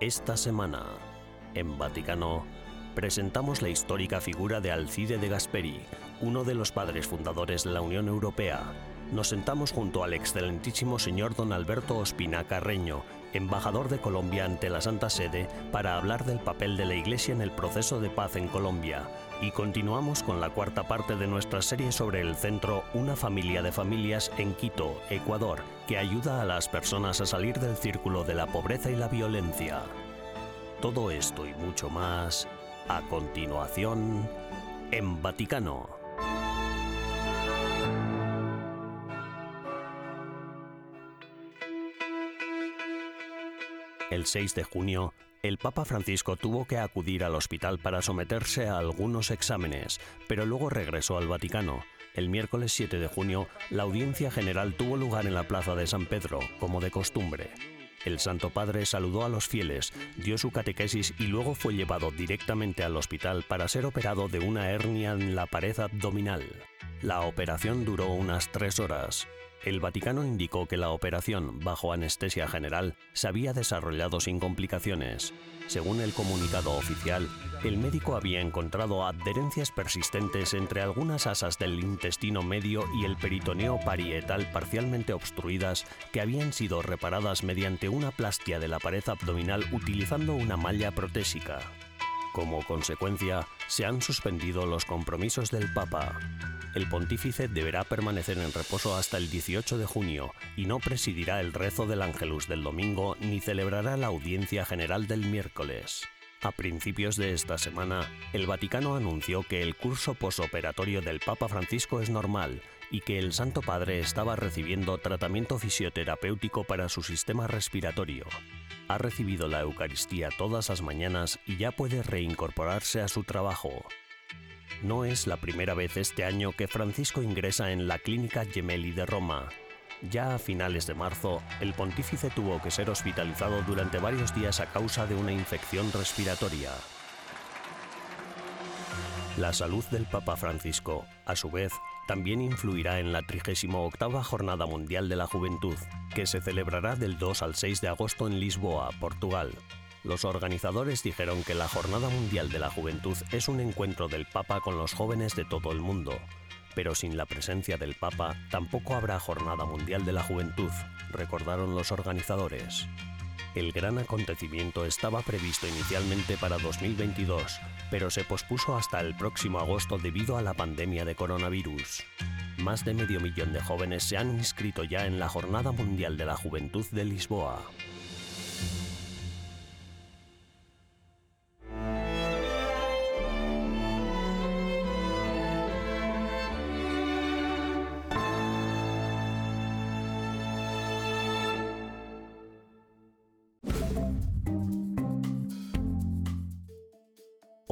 Esta semana, en Vaticano, presentamos la histórica figura de Alcide de Gasperi, uno de los padres fundadores de la Unión Europea. Nos sentamos junto al excelentísimo señor don Alberto Ospina Carreño, embajador de Colombia ante la Santa Sede, para hablar del papel de la Iglesia en el proceso de paz en Colombia. Y continuamos con la cuarta parte de nuestra serie sobre el centro Una Familia de Familias en Quito, Ecuador, que ayuda a las personas a salir del círculo de la pobreza y la violencia. Todo esto y mucho más, a continuación, en Vaticano. El 6 de junio, el Papa Francisco tuvo que acudir al hospital para someterse a algunos exámenes, pero luego regresó al Vaticano. El miércoles 7 de junio, la audiencia general tuvo lugar en la plaza de San Pedro, como de costumbre. El Santo Padre saludó a los fieles, dio su catequesis y luego fue llevado directamente al hospital para ser operado de una hernia en la pared abdominal. La operación duró unas 3 horas. El Vaticano indicó que la operación, bajo anestesia general, se había desarrollado sin complicaciones. Según el comunicado oficial, el médico había encontrado adherencias persistentes entre algunas asas del intestino medio y el peritoneo parietal parcialmente obstruidas que habían sido reparadas mediante una plastia de la pared abdominal utilizando una malla protésica. Como consecuencia, se han suspendido los compromisos del Papa. El pontífice deberá permanecer en reposo hasta el 18 de junio y no presidirá el rezo del Ángelus del domingo ni celebrará la audiencia general del miércoles. A principios de esta semana, el Vaticano anunció que el curso posoperatorio del Papa Francisco es normal y que el Santo Padre estaba recibiendo tratamiento fisioterapéutico para su sistema respiratorio. Ha recibido la Eucaristía todas las mañanas y ya puede reincorporarse a su trabajo. No es la primera vez este año que Francisco ingresa en la Clínica Gemelli de Roma. Ya a finales de marzo, el pontífice tuvo que ser hospitalizado durante varios días a causa de una infección respiratoria. La salud del Papa Francisco, a su vez, también influirá en la 38ª Jornada Mundial de la Juventud, que se celebrará del 2 al 6 de agosto en Lisboa, Portugal. Los organizadores dijeron que la Jornada Mundial de la Juventud es un encuentro del Papa con los jóvenes de todo el mundo. Pero sin la presencia del Papa, tampoco habrá Jornada Mundial de la Juventud, recordaron los organizadores. El gran acontecimiento estaba previsto inicialmente para 2022, pero se pospuso hasta el próximo agosto debido a la pandemia de coronavirus. Más de 500.000 de jóvenes se han inscrito ya en la Jornada Mundial de la Juventud de Lisboa.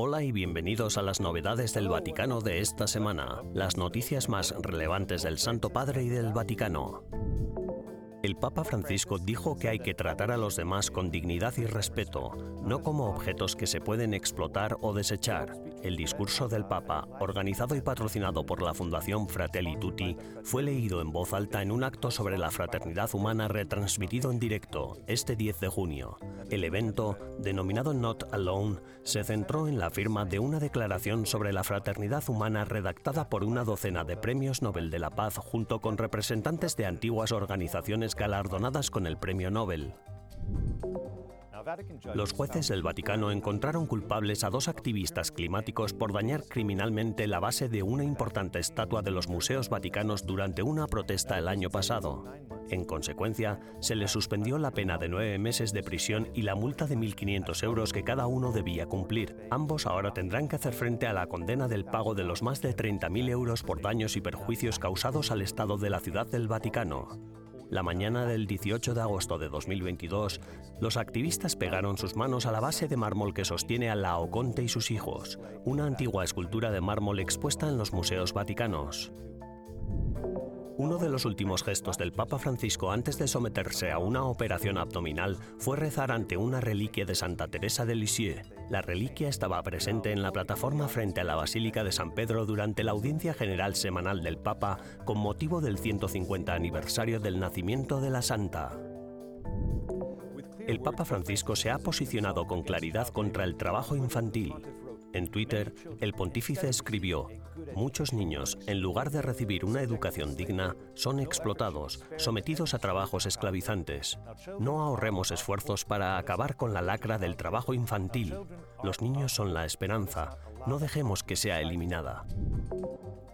Hola y bienvenidos a las novedades del Vaticano de esta semana, las noticias más relevantes del Santo Padre y del Vaticano. El Papa Francisco dijo que hay que tratar a los demás con dignidad y respeto, no como objetos que se pueden explotar o desechar. El discurso del Papa, organizado y patrocinado por la Fundación Fratelli Tutti, fue leído en voz alta en un acto sobre la fraternidad humana retransmitido en directo, este 10 de junio. El evento, denominado Not Alone, se centró en la firma de una declaración sobre la fraternidad humana redactada por una docena de premios Nobel de la Paz junto con representantes de antiguas organizaciones galardonadas con el Premio Nobel. Los jueces del Vaticano encontraron culpables a 2 activistas climáticos por dañar criminalmente la base de una importante estatua de los museos vaticanos durante una protesta el año pasado. En consecuencia, se les suspendió la pena de 9 meses de prisión y la multa de 1.500 euros que cada uno debía cumplir. Ambos ahora tendrán que hacer frente a la condena del pago de los más de 30.000 euros por daños y perjuicios causados al Estado de la Ciudad del Vaticano. La mañana del 18 de agosto de 2022, los activistas pegaron sus manos a la base de mármol que sostiene a Laocoonte y sus hijos, una antigua escultura de mármol expuesta en los museos vaticanos. Uno de los últimos gestos del Papa Francisco antes de someterse a una operación abdominal fue rezar ante una reliquia de Santa Teresa de Lisieux. La reliquia estaba presente en la plataforma frente a la Basílica de San Pedro durante la audiencia general semanal del Papa con motivo del 150 aniversario del nacimiento de la Santa. el Papa Francisco se ha posicionado con claridad contra el trabajo infantil. En Twitter, el pontífice escribió: muchos niños, en lugar de recibir una educación digna, son explotados, sometidos a trabajos esclavizantes. No ahorremos esfuerzos para acabar con la lacra del trabajo infantil. Los niños son la esperanza. No dejemos que sea eliminada.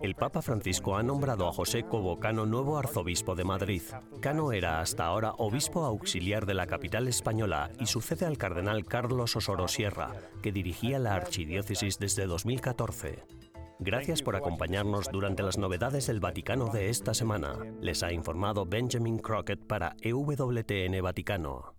El Papa Francisco ha nombrado a José Cobo Cano nuevo arzobispo de Madrid. Cano era hasta ahora obispo auxiliar de la capital española y sucede al cardenal Carlos Osoro Sierra, que dirigía la archidiócesis desde 2014. Gracias por acompañarnos durante las novedades del Vaticano de esta semana. Les ha informado Benjamin Crockett para EWTN Vaticano.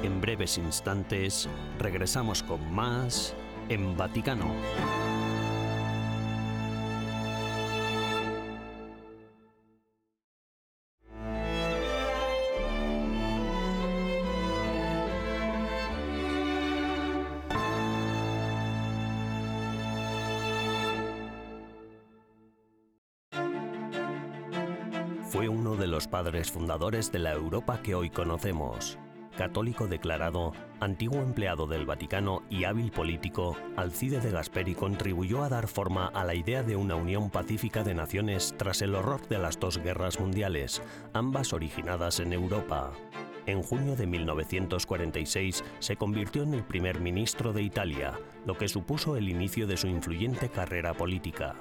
En breves instantes regresamos con más en Vaticano. Fue uno de los padres fundadores de la Europa que hoy conocemos. Católico declarado, antiguo empleado del Vaticano y hábil político, Alcide de Gasperi contribuyó a dar forma a la idea de una unión pacífica de naciones tras el horror de las dos guerras mundiales, ambas originadas en Europa. En junio de 1946 se convirtió en el primer ministro de Italia, lo que supuso el inicio de su influyente carrera política.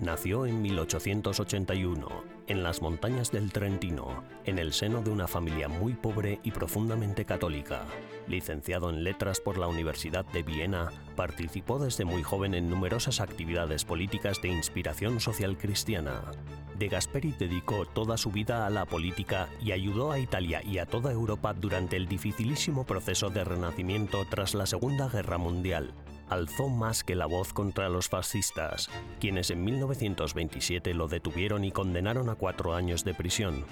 Nació en 1881, en las montañas del Trentino, en el seno de una familia muy pobre y profundamente católica. Licenciado en Letras por la Universidad de Viena, participó desde muy joven en numerosas actividades políticas de inspiración social cristiana. De Gasperi dedicó toda su vida a la política y ayudó a Italia y a toda Europa durante el dificilísimo proceso de renacimiento tras la Segunda Guerra Mundial. Alzó más que la voz contra los fascistas, quienes en 1927 lo detuvieron y condenaron a 4 años de prisión.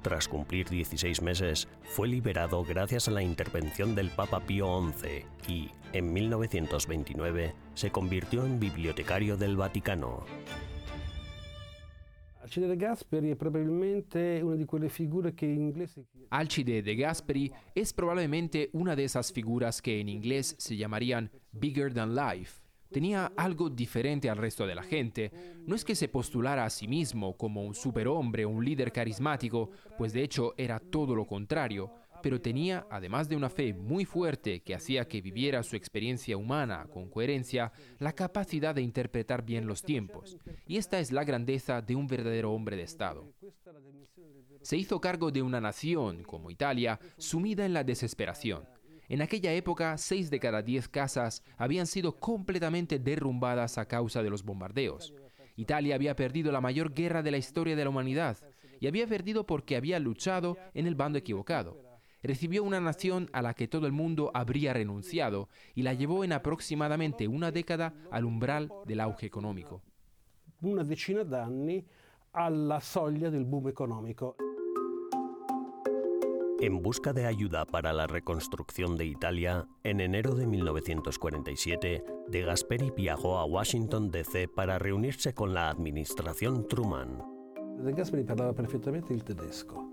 Tras cumplir 16 meses, fue liberado gracias a la intervención del Papa Pío XI y, en 1929, se convirtió en bibliotecario del Vaticano. Alcide de Gasperi es probablemente una de esas figuras que en inglés se llamarían bigger than life. Tenía algo diferente al resto de la gente. No es que se postulara a sí mismo como un superhombre o un líder carismático, pues de hecho era todo lo contrario, pero tenía, además de una fe muy fuerte que hacía que viviera su experiencia humana con coherencia, la capacidad de interpretar bien los tiempos. Y esta es la grandeza de un verdadero hombre de Estado. Se hizo cargo de una nación, como Italia, sumida en la desesperación. En aquella época, 6 de cada 10 casas habían sido completamente derrumbadas a causa de los bombardeos. Italia había perdido la mayor guerra de la historia de la humanidad, y había perdido porque había luchado en el bando equivocado. Recibió una nación a la que todo el mundo habría renunciado y la llevó en aproximadamente una década al umbral del auge económico. Una decina de años a la soglia del boom económico. En busca de ayuda para la reconstrucción de Italia, en enero de 1947, De Gasperi viajó a Washington D.C. para reunirse con la administración Truman. De Gasperi hablaba perfectamente el tedesco.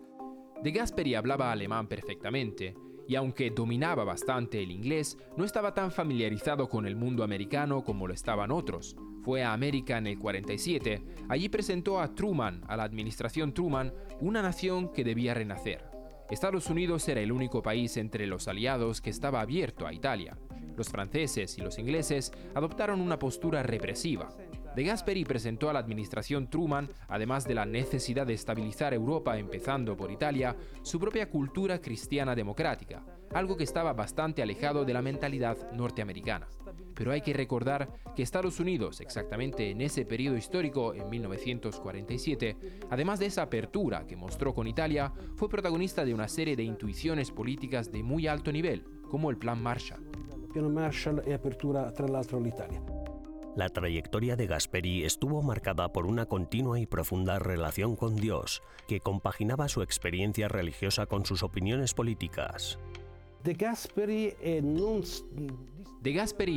De Gasperi hablaba alemán perfectamente, y aunque dominaba bastante el inglés, no estaba tan familiarizado con el mundo americano como lo estaban otros. Fue a América en el 47, allí presentó a Truman, a la administración Truman, una nación que debía renacer. Estados Unidos era el único país entre los aliados que estaba abierto a Italia. Los franceses y los ingleses adoptaron una postura represiva. De Gasperi presentó a la administración Truman, además de la necesidad de estabilizar Europa empezando por Italia, su propia cultura cristiana democrática, algo que estaba bastante alejado de la mentalidad norteamericana. Pero hay que recordar que Estados Unidos, exactamente en ese periodo histórico, en 1947, además de esa apertura que mostró con Italia, fue protagonista de una serie de intuiciones políticas de muy alto nivel, como el Plan Marshall. El Plan Marshall y apertura, tra l'altro, l'Italia. La trayectoria de Gasperi estuvo marcada por una continua y profunda relación con Dios, que compaginaba su experiencia religiosa con sus opiniones políticas. De Gasperi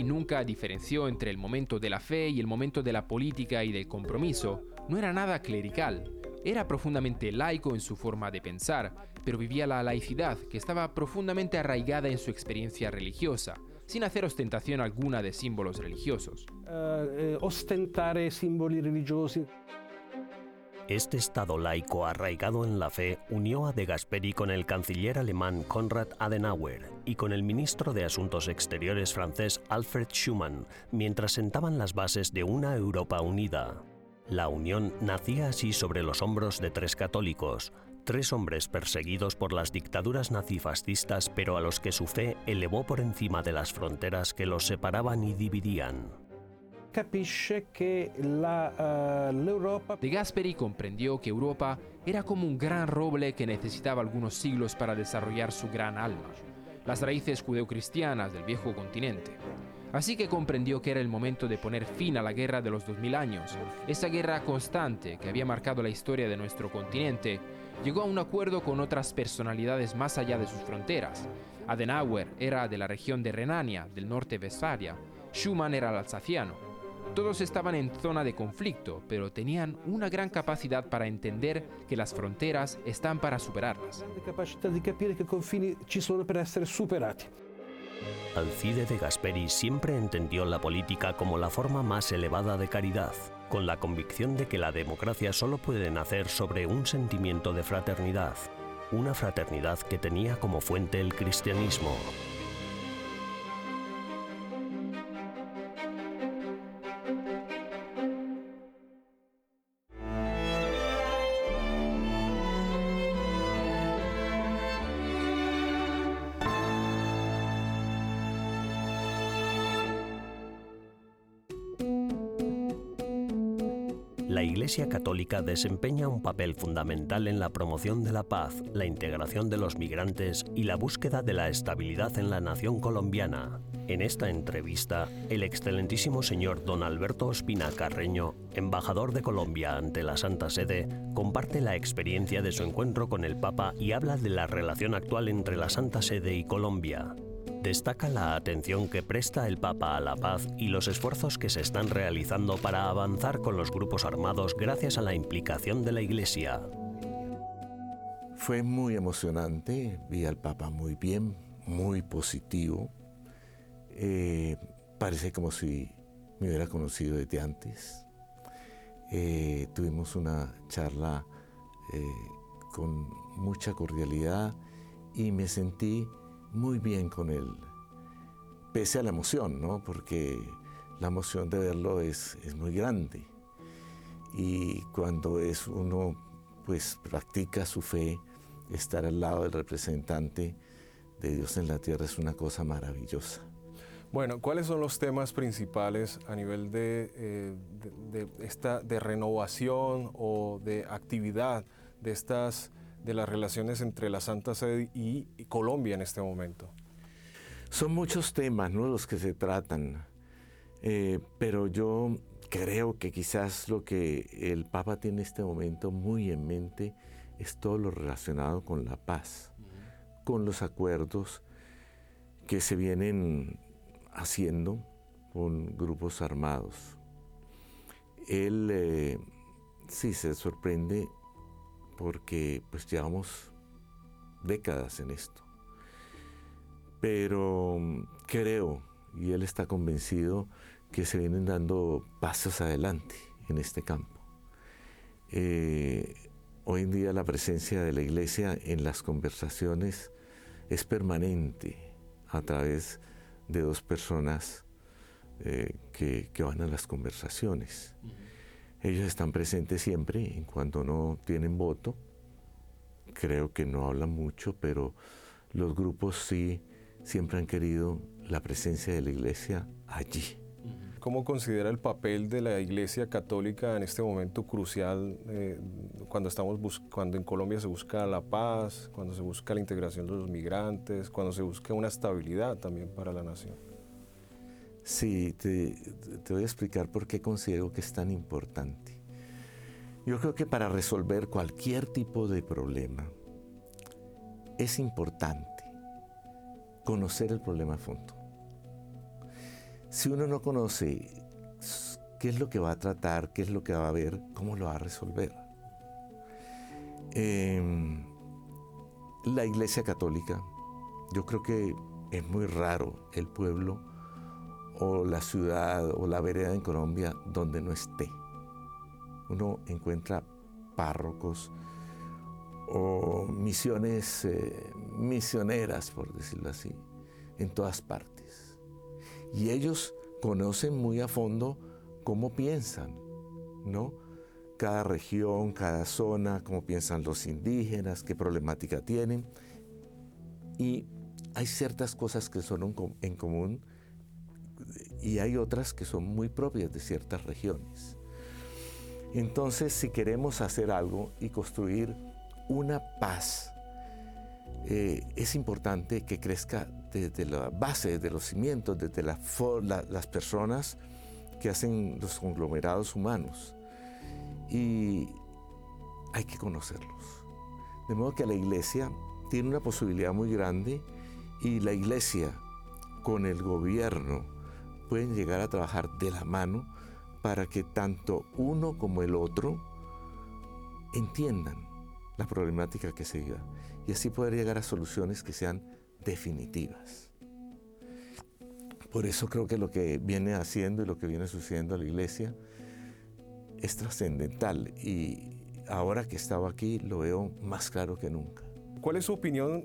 nunca diferenció entre el momento de la fe y el momento de la política y del compromiso. no era nada clerical. Era profundamente laico en su forma de pensar, pero vivía la laicidad que estaba profundamente arraigada en su experiencia religiosa, sin hacer ostentación alguna de símbolos religiosos. Ostentare simboli religiosi. Este estado laico arraigado en la fe unió a De Gasperi con el canciller alemán Konrad Adenauer y con el ministro de Asuntos Exteriores francés Alfred Schuman, mientras sentaban las bases de una Europa unida. La unión nacía así sobre los hombros de tres católicos, tres hombres perseguidos por las dictaduras nazifascistas, pero a los que su fe elevó por encima de las fronteras que los separaban y dividían. De Gasperi comprendió que Europa era como un gran roble que necesitaba algunos siglos para desarrollar su gran alma, las raíces judeocristianas del viejo continente. Así que comprendió que era el momento de poner fin a la guerra de los 2000 años. Esa guerra constante que había marcado la historia de nuestro continente llegó a un acuerdo con otras personalidades más allá de sus fronteras. Adenauer era de la región de Renania, del norte de Westfalia. Schuman era el alsaciano. Todos estaban en zona de conflicto, pero tenían una gran capacidad para entender que las fronteras están para superarlas. Alcide de Gasperi siempre entendió la política como la forma más elevada de caridad, con la convicción de que la democracia solo puede nacer sobre un sentimiento de fraternidad, una fraternidad que tenía como fuente el cristianismo. La Iglesia Católica desempeña un papel fundamental en la promoción de la paz, la integración de los migrantes y la búsqueda de la estabilidad en la nación colombiana. En esta entrevista, el excelentísimo señor don Alberto Ospina Carreño, embajador de Colombia ante la Santa Sede, comparte la experiencia de su encuentro con el Papa y habla de la relación actual entre la Santa Sede y Colombia. Destaca la atención que presta el Papa a la paz y los esfuerzos que se están realizando para avanzar con los grupos armados gracias a la implicación de la Iglesia. Fue muy emocionante, vi al Papa muy bien, muy positivo. Parece como si me hubiera conocido desde antes. Tuvimos una charla con mucha cordialidad y me sentí muy bien con él, pese a la emoción, ¿no? Porque la emoción de verlo es muy grande. Y cuando uno pues practica su fe, estar al lado del representante de Dios en la tierra es una cosa maravillosa. Bueno, ¿cuáles son los temas principales a nivel de renovación o de actividad de estas de las relaciones entre la Santa Sede y Colombia en este momento? Son muchos temas, ¿no?, los que se tratan, pero yo creo que quizás lo que el Papa tiene en este momento muy en mente es todo lo relacionado con la paz, con los acuerdos que se vienen haciendo con grupos armados. Él sí se sorprende porque pues llevamos décadas en esto. Pero creo, y él está convencido, que se vienen dando pasos adelante en este campo. Hoy en día la presencia de la Iglesia en las conversaciones es permanente a través de dos personas que van a las conversaciones. Ellos están presentes siempre, en cuanto no tienen voto. Creo que no hablan mucho, pero los grupos sí siempre han querido la presencia de la Iglesia allí. ¿Cómo considera el papel de la Iglesia Católica en este momento crucial, cuando en Colombia se busca la paz, cuando se busca la integración de los migrantes, cuando se busca una estabilidad también para la nación? Sí, te voy a explicar por qué considero que es tan importante. Yo creo que para resolver cualquier tipo de problema es importante conocer el problema a fondo. Si uno no conoce qué es lo que va a tratar, qué es lo que va a ver, cómo lo va a resolver. La Iglesia Católica, yo creo que es muy raro el pueblo o la ciudad o la vereda en Colombia donde no esté. Uno encuentra párrocos o misiones misioneras, por decirlo así, en todas partes. Y ellos conocen muy a fondo cómo piensan, ¿no? Cada región, cada zona, cómo piensan los indígenas, qué problemática tienen. Y hay ciertas cosas que son en común y hay otras que son muy propias de ciertas regiones. Entonces, si queremos hacer algo y construir una paz, es importante que crezca desde la base, desde los cimientos, desde las personas que hacen los conglomerados humanos. Y hay que conocerlos. De modo que la Iglesia tiene una posibilidad muy grande y la Iglesia con el gobierno pueden llegar a trabajar de la mano para que tanto uno como el otro entiendan la problemática que se vive y así poder llegar a soluciones que sean definitivas. Por eso creo que lo que viene haciendo y lo que viene sucediendo a la Iglesia es trascendental y ahora que estaba aquí lo veo más claro que nunca. ¿Cuál es su opinión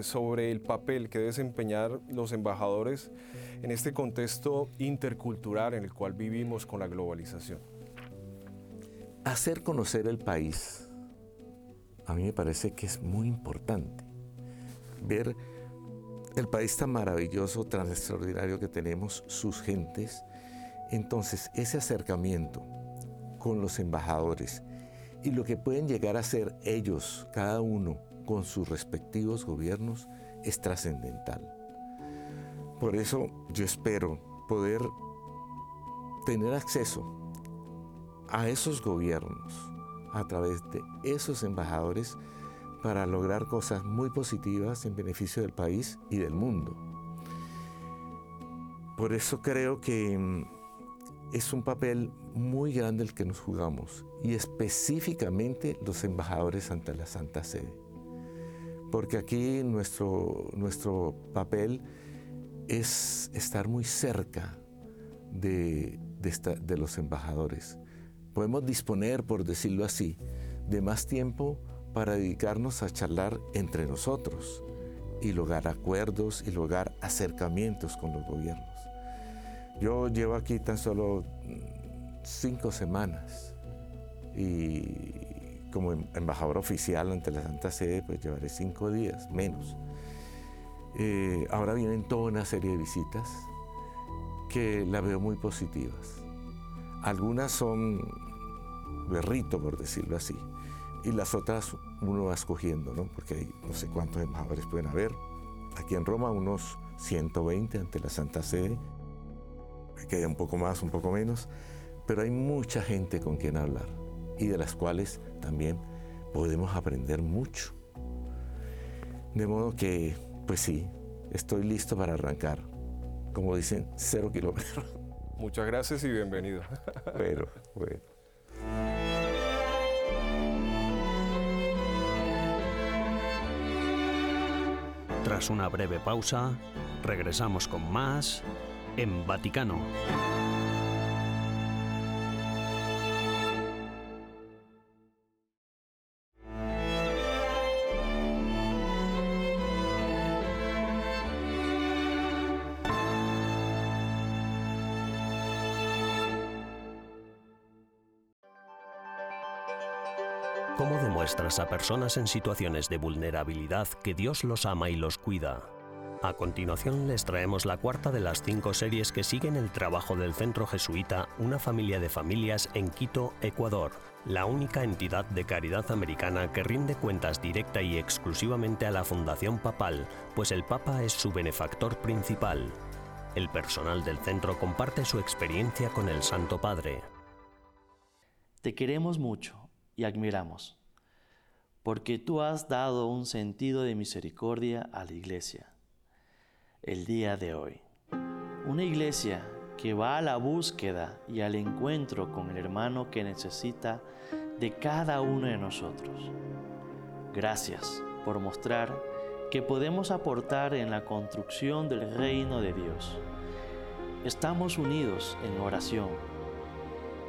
sobre el papel que deben desempeñar los embajadores en este contexto intercultural en el cual vivimos con la globalización? Hacer conocer el país, a mí me parece que es muy importante. Ver el país tan maravilloso, tan extraordinario que tenemos, sus gentes. Entonces, ese acercamiento con los embajadores y lo que pueden llegar a hacer ellos, cada uno, con sus respectivos gobiernos, es trascendental. Por eso yo espero poder tener acceso a esos gobiernos a través de esos embajadores para lograr cosas muy positivas en beneficio del país y del mundo. Por eso creo que es un papel muy grande el que nos jugamos, y específicamente los embajadores ante la Santa Sede. Porque aquí nuestro papel es estar muy cerca de los embajadores. Podemos disponer, por decirlo así, de más tiempo para dedicarnos a charlar entre nosotros y lograr acuerdos y lograr acercamientos con los gobiernos. Yo llevo aquí tan solo 5 semanas y como embajador oficial ante la Santa Sede pues llevaré 5 días, menos. Ahora vienen toda una serie de visitas que las veo muy positivas. Algunas son berrito, por decirlo así, y las otras uno va escogiendo, ¿no? Porque hay no sé cuántos embajadores pueden haber. Aquí en Roma unos 120 ante la Santa Sede. Que haya un poco más, un poco menos, pero hay mucha gente con quien hablar y de las cuales también podemos aprender mucho. De modo que, pues sí, estoy listo para arrancar. Como dicen, 0 kilómetros. Muchas gracias y bienvenido. Bueno. Tras una breve pausa, regresamos con más en Vaticano. ¿Cómo demuestras a personas en situaciones de vulnerabilidad que Dios los ama y los cuida? A continuación les traemos la cuarta de las 5 series que siguen el trabajo del Centro Jesuita Una Familia de Familias en Quito, Ecuador, la única entidad de caridad americana que rinde cuentas directa y exclusivamente a la Fundación Papal, pues el Papa es su benefactor principal. El personal del centro comparte su experiencia con el Santo Padre. Te queremos mucho y admiramos, porque tú has dado un sentido de misericordia a la Iglesia. El día de hoy, una iglesia que va a la búsqueda y al encuentro con el hermano que necesita de cada uno de nosotros. Gracias por mostrar que podemos aportar en la construcción del reino de Dios. Estamos unidos en oración.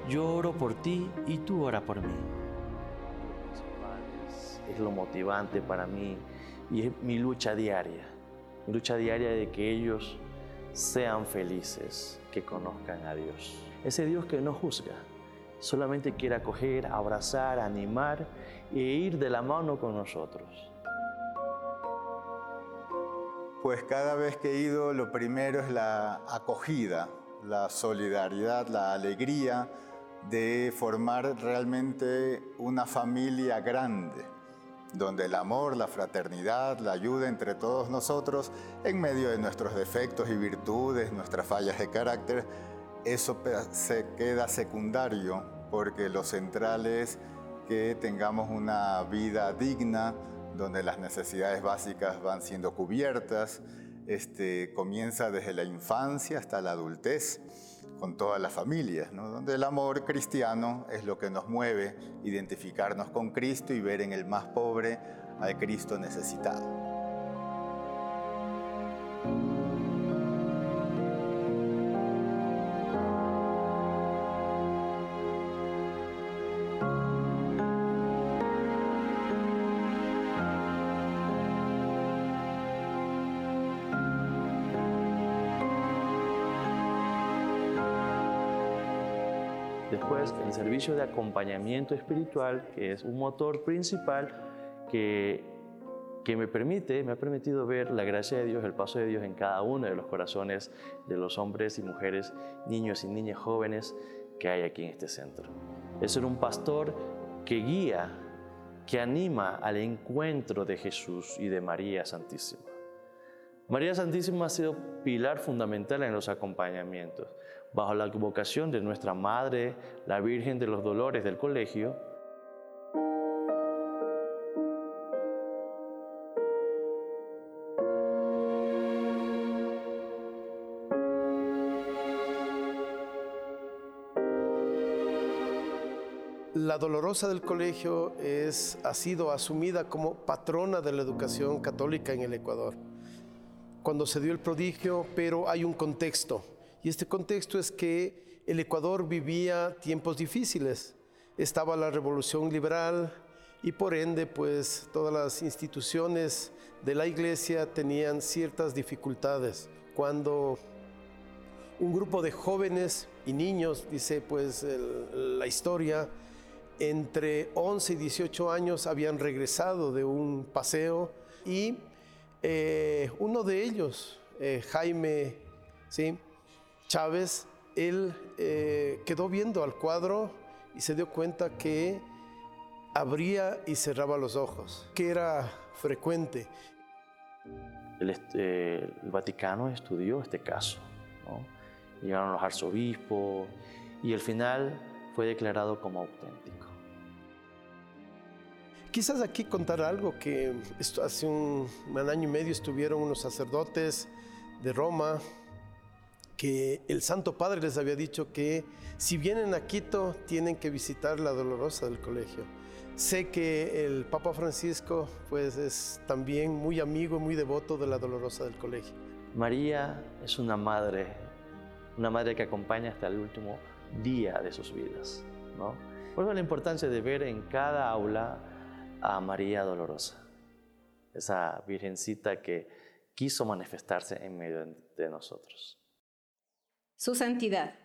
Yo oro por ti y tú ora por mí. Es lo motivante para mí y es mi lucha diaria de que ellos sean felices, que conozcan a Dios. Ese Dios que no juzga, solamente quiere acoger, abrazar, animar e ir de la mano con nosotros. Pues cada vez que he ido, lo primero es la acogida, la solidaridad, la alegría de formar realmente una familia grande, donde el amor, la fraternidad, la ayuda entre todos nosotros, en medio de nuestros defectos y virtudes, nuestras fallas de carácter, eso se queda secundario, porque lo central es que tengamos una vida digna, donde las necesidades básicas van siendo cubiertas. Comienza desde la infancia hasta la adultez, con todas las familias, ¿no? Donde el amor cristiano es lo que nos mueve, identificarnos con Cristo y ver en el más pobre al Cristo necesitado. Después, el servicio de acompañamiento espiritual, que es un motor principal que me ha permitido ver la gracia de Dios, el paso de Dios en cada uno de los corazones de los hombres y mujeres, niños y niñas, jóvenes que hay aquí en este centro. Es ser un pastor que guía, que anima al encuentro de Jesús y de María Santísima. María Santísima ha sido pilar fundamental en los acompañamientos. Bajo la vocación de nuestra Madre, la Virgen de los Dolores del Colegio, la Dolorosa del Colegio ha sido asumida como patrona de la educación católica en el Ecuador. Cuando se dio el prodigio, pero hay un contexto. Y este contexto es que el Ecuador vivía tiempos difíciles. Estaba la Revolución Liberal y por ende, pues, todas las instituciones de la Iglesia tenían ciertas dificultades. Cuando un grupo de jóvenes y niños, dice pues la historia, entre 11 y 18 años habían regresado de un paseo y uno de ellos, Jaime, ¿sí?, Chávez, él quedó viendo al cuadro y se dio cuenta que abría y cerraba los ojos, que era frecuente. El Vaticano estudió este caso, ¿no? Llegaron los arzobispos y al final fue declarado como auténtico. Quizás aquí contar algo que hace un año y medio estuvieron unos sacerdotes de Roma, que el Santo Padre les había dicho que si vienen a Quito tienen que visitar la Dolorosa del Colegio. Sé que el Papa Francisco pues es también muy amigo y muy devoto de la Dolorosa del Colegio. María es una madre que acompaña hasta el último día de sus vidas, ¿no? Por eso la importancia de ver en cada aula a María Dolorosa, esa virgencita que quiso manifestarse en medio de nosotros. Su Santidad,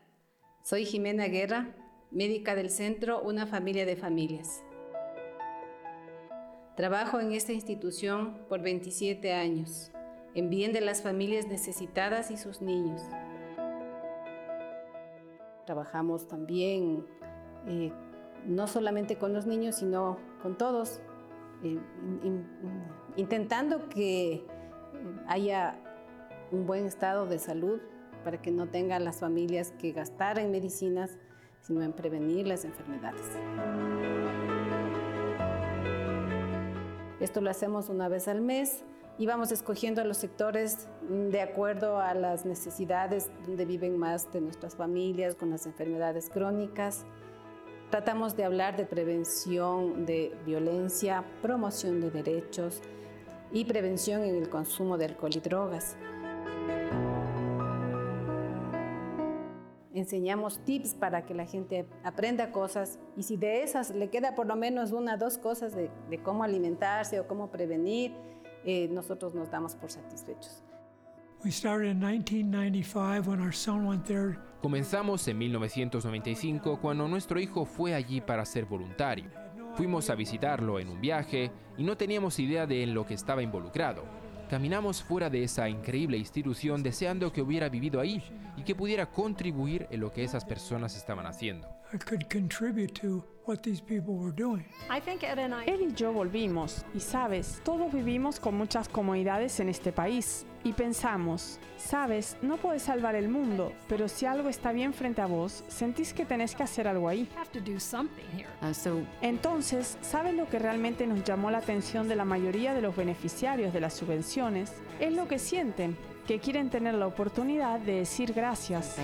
soy Jimena Guerra, médica del Centro Una Familia de Familias. Trabajo en esta institución por 27 años, en bien de las familias necesitadas y sus niños. Trabajamos también, no solamente con los niños, sino con todos, intentando que haya un buen estado de salud, para que no tengan las familias que gastar en medicinas, sino en prevenir las enfermedades. Esto lo hacemos una vez al mes, íbamos escogiendo a los sectores de acuerdo a las necesidades donde viven más de nuestras familias, con las enfermedades crónicas. Tratamos de hablar de prevención de violencia, promoción de derechos y prevención en el consumo de alcohol y drogas. Enseñamos tips para que la gente aprenda cosas y si de esas le queda por lo menos una o dos cosas de cómo alimentarse o cómo prevenir, nosotros nos damos por satisfechos. Comenzamos en 1995 cuando nuestro hijo fue allí para ser voluntario. Fuimos a visitarlo en un viaje y no teníamos idea de en lo que estaba involucrado. Caminamos fuera de esa increíble institución deseando que hubiera vivido ahí y que pudiera contribuir en lo que esas personas estaban haciendo. Él y yo volvimos, y sabes, todos vivimos con muchas comodidades en este país. Y pensamos, sabes, no puedes salvar el mundo, pero si algo está bien frente a vos, sentís que tenés que hacer algo ahí. Entonces, ¿sabes lo que realmente nos llamó la atención de la mayoría de los beneficiarios de las subvenciones? Es lo que sienten, que quieren tener la oportunidad de decir gracias.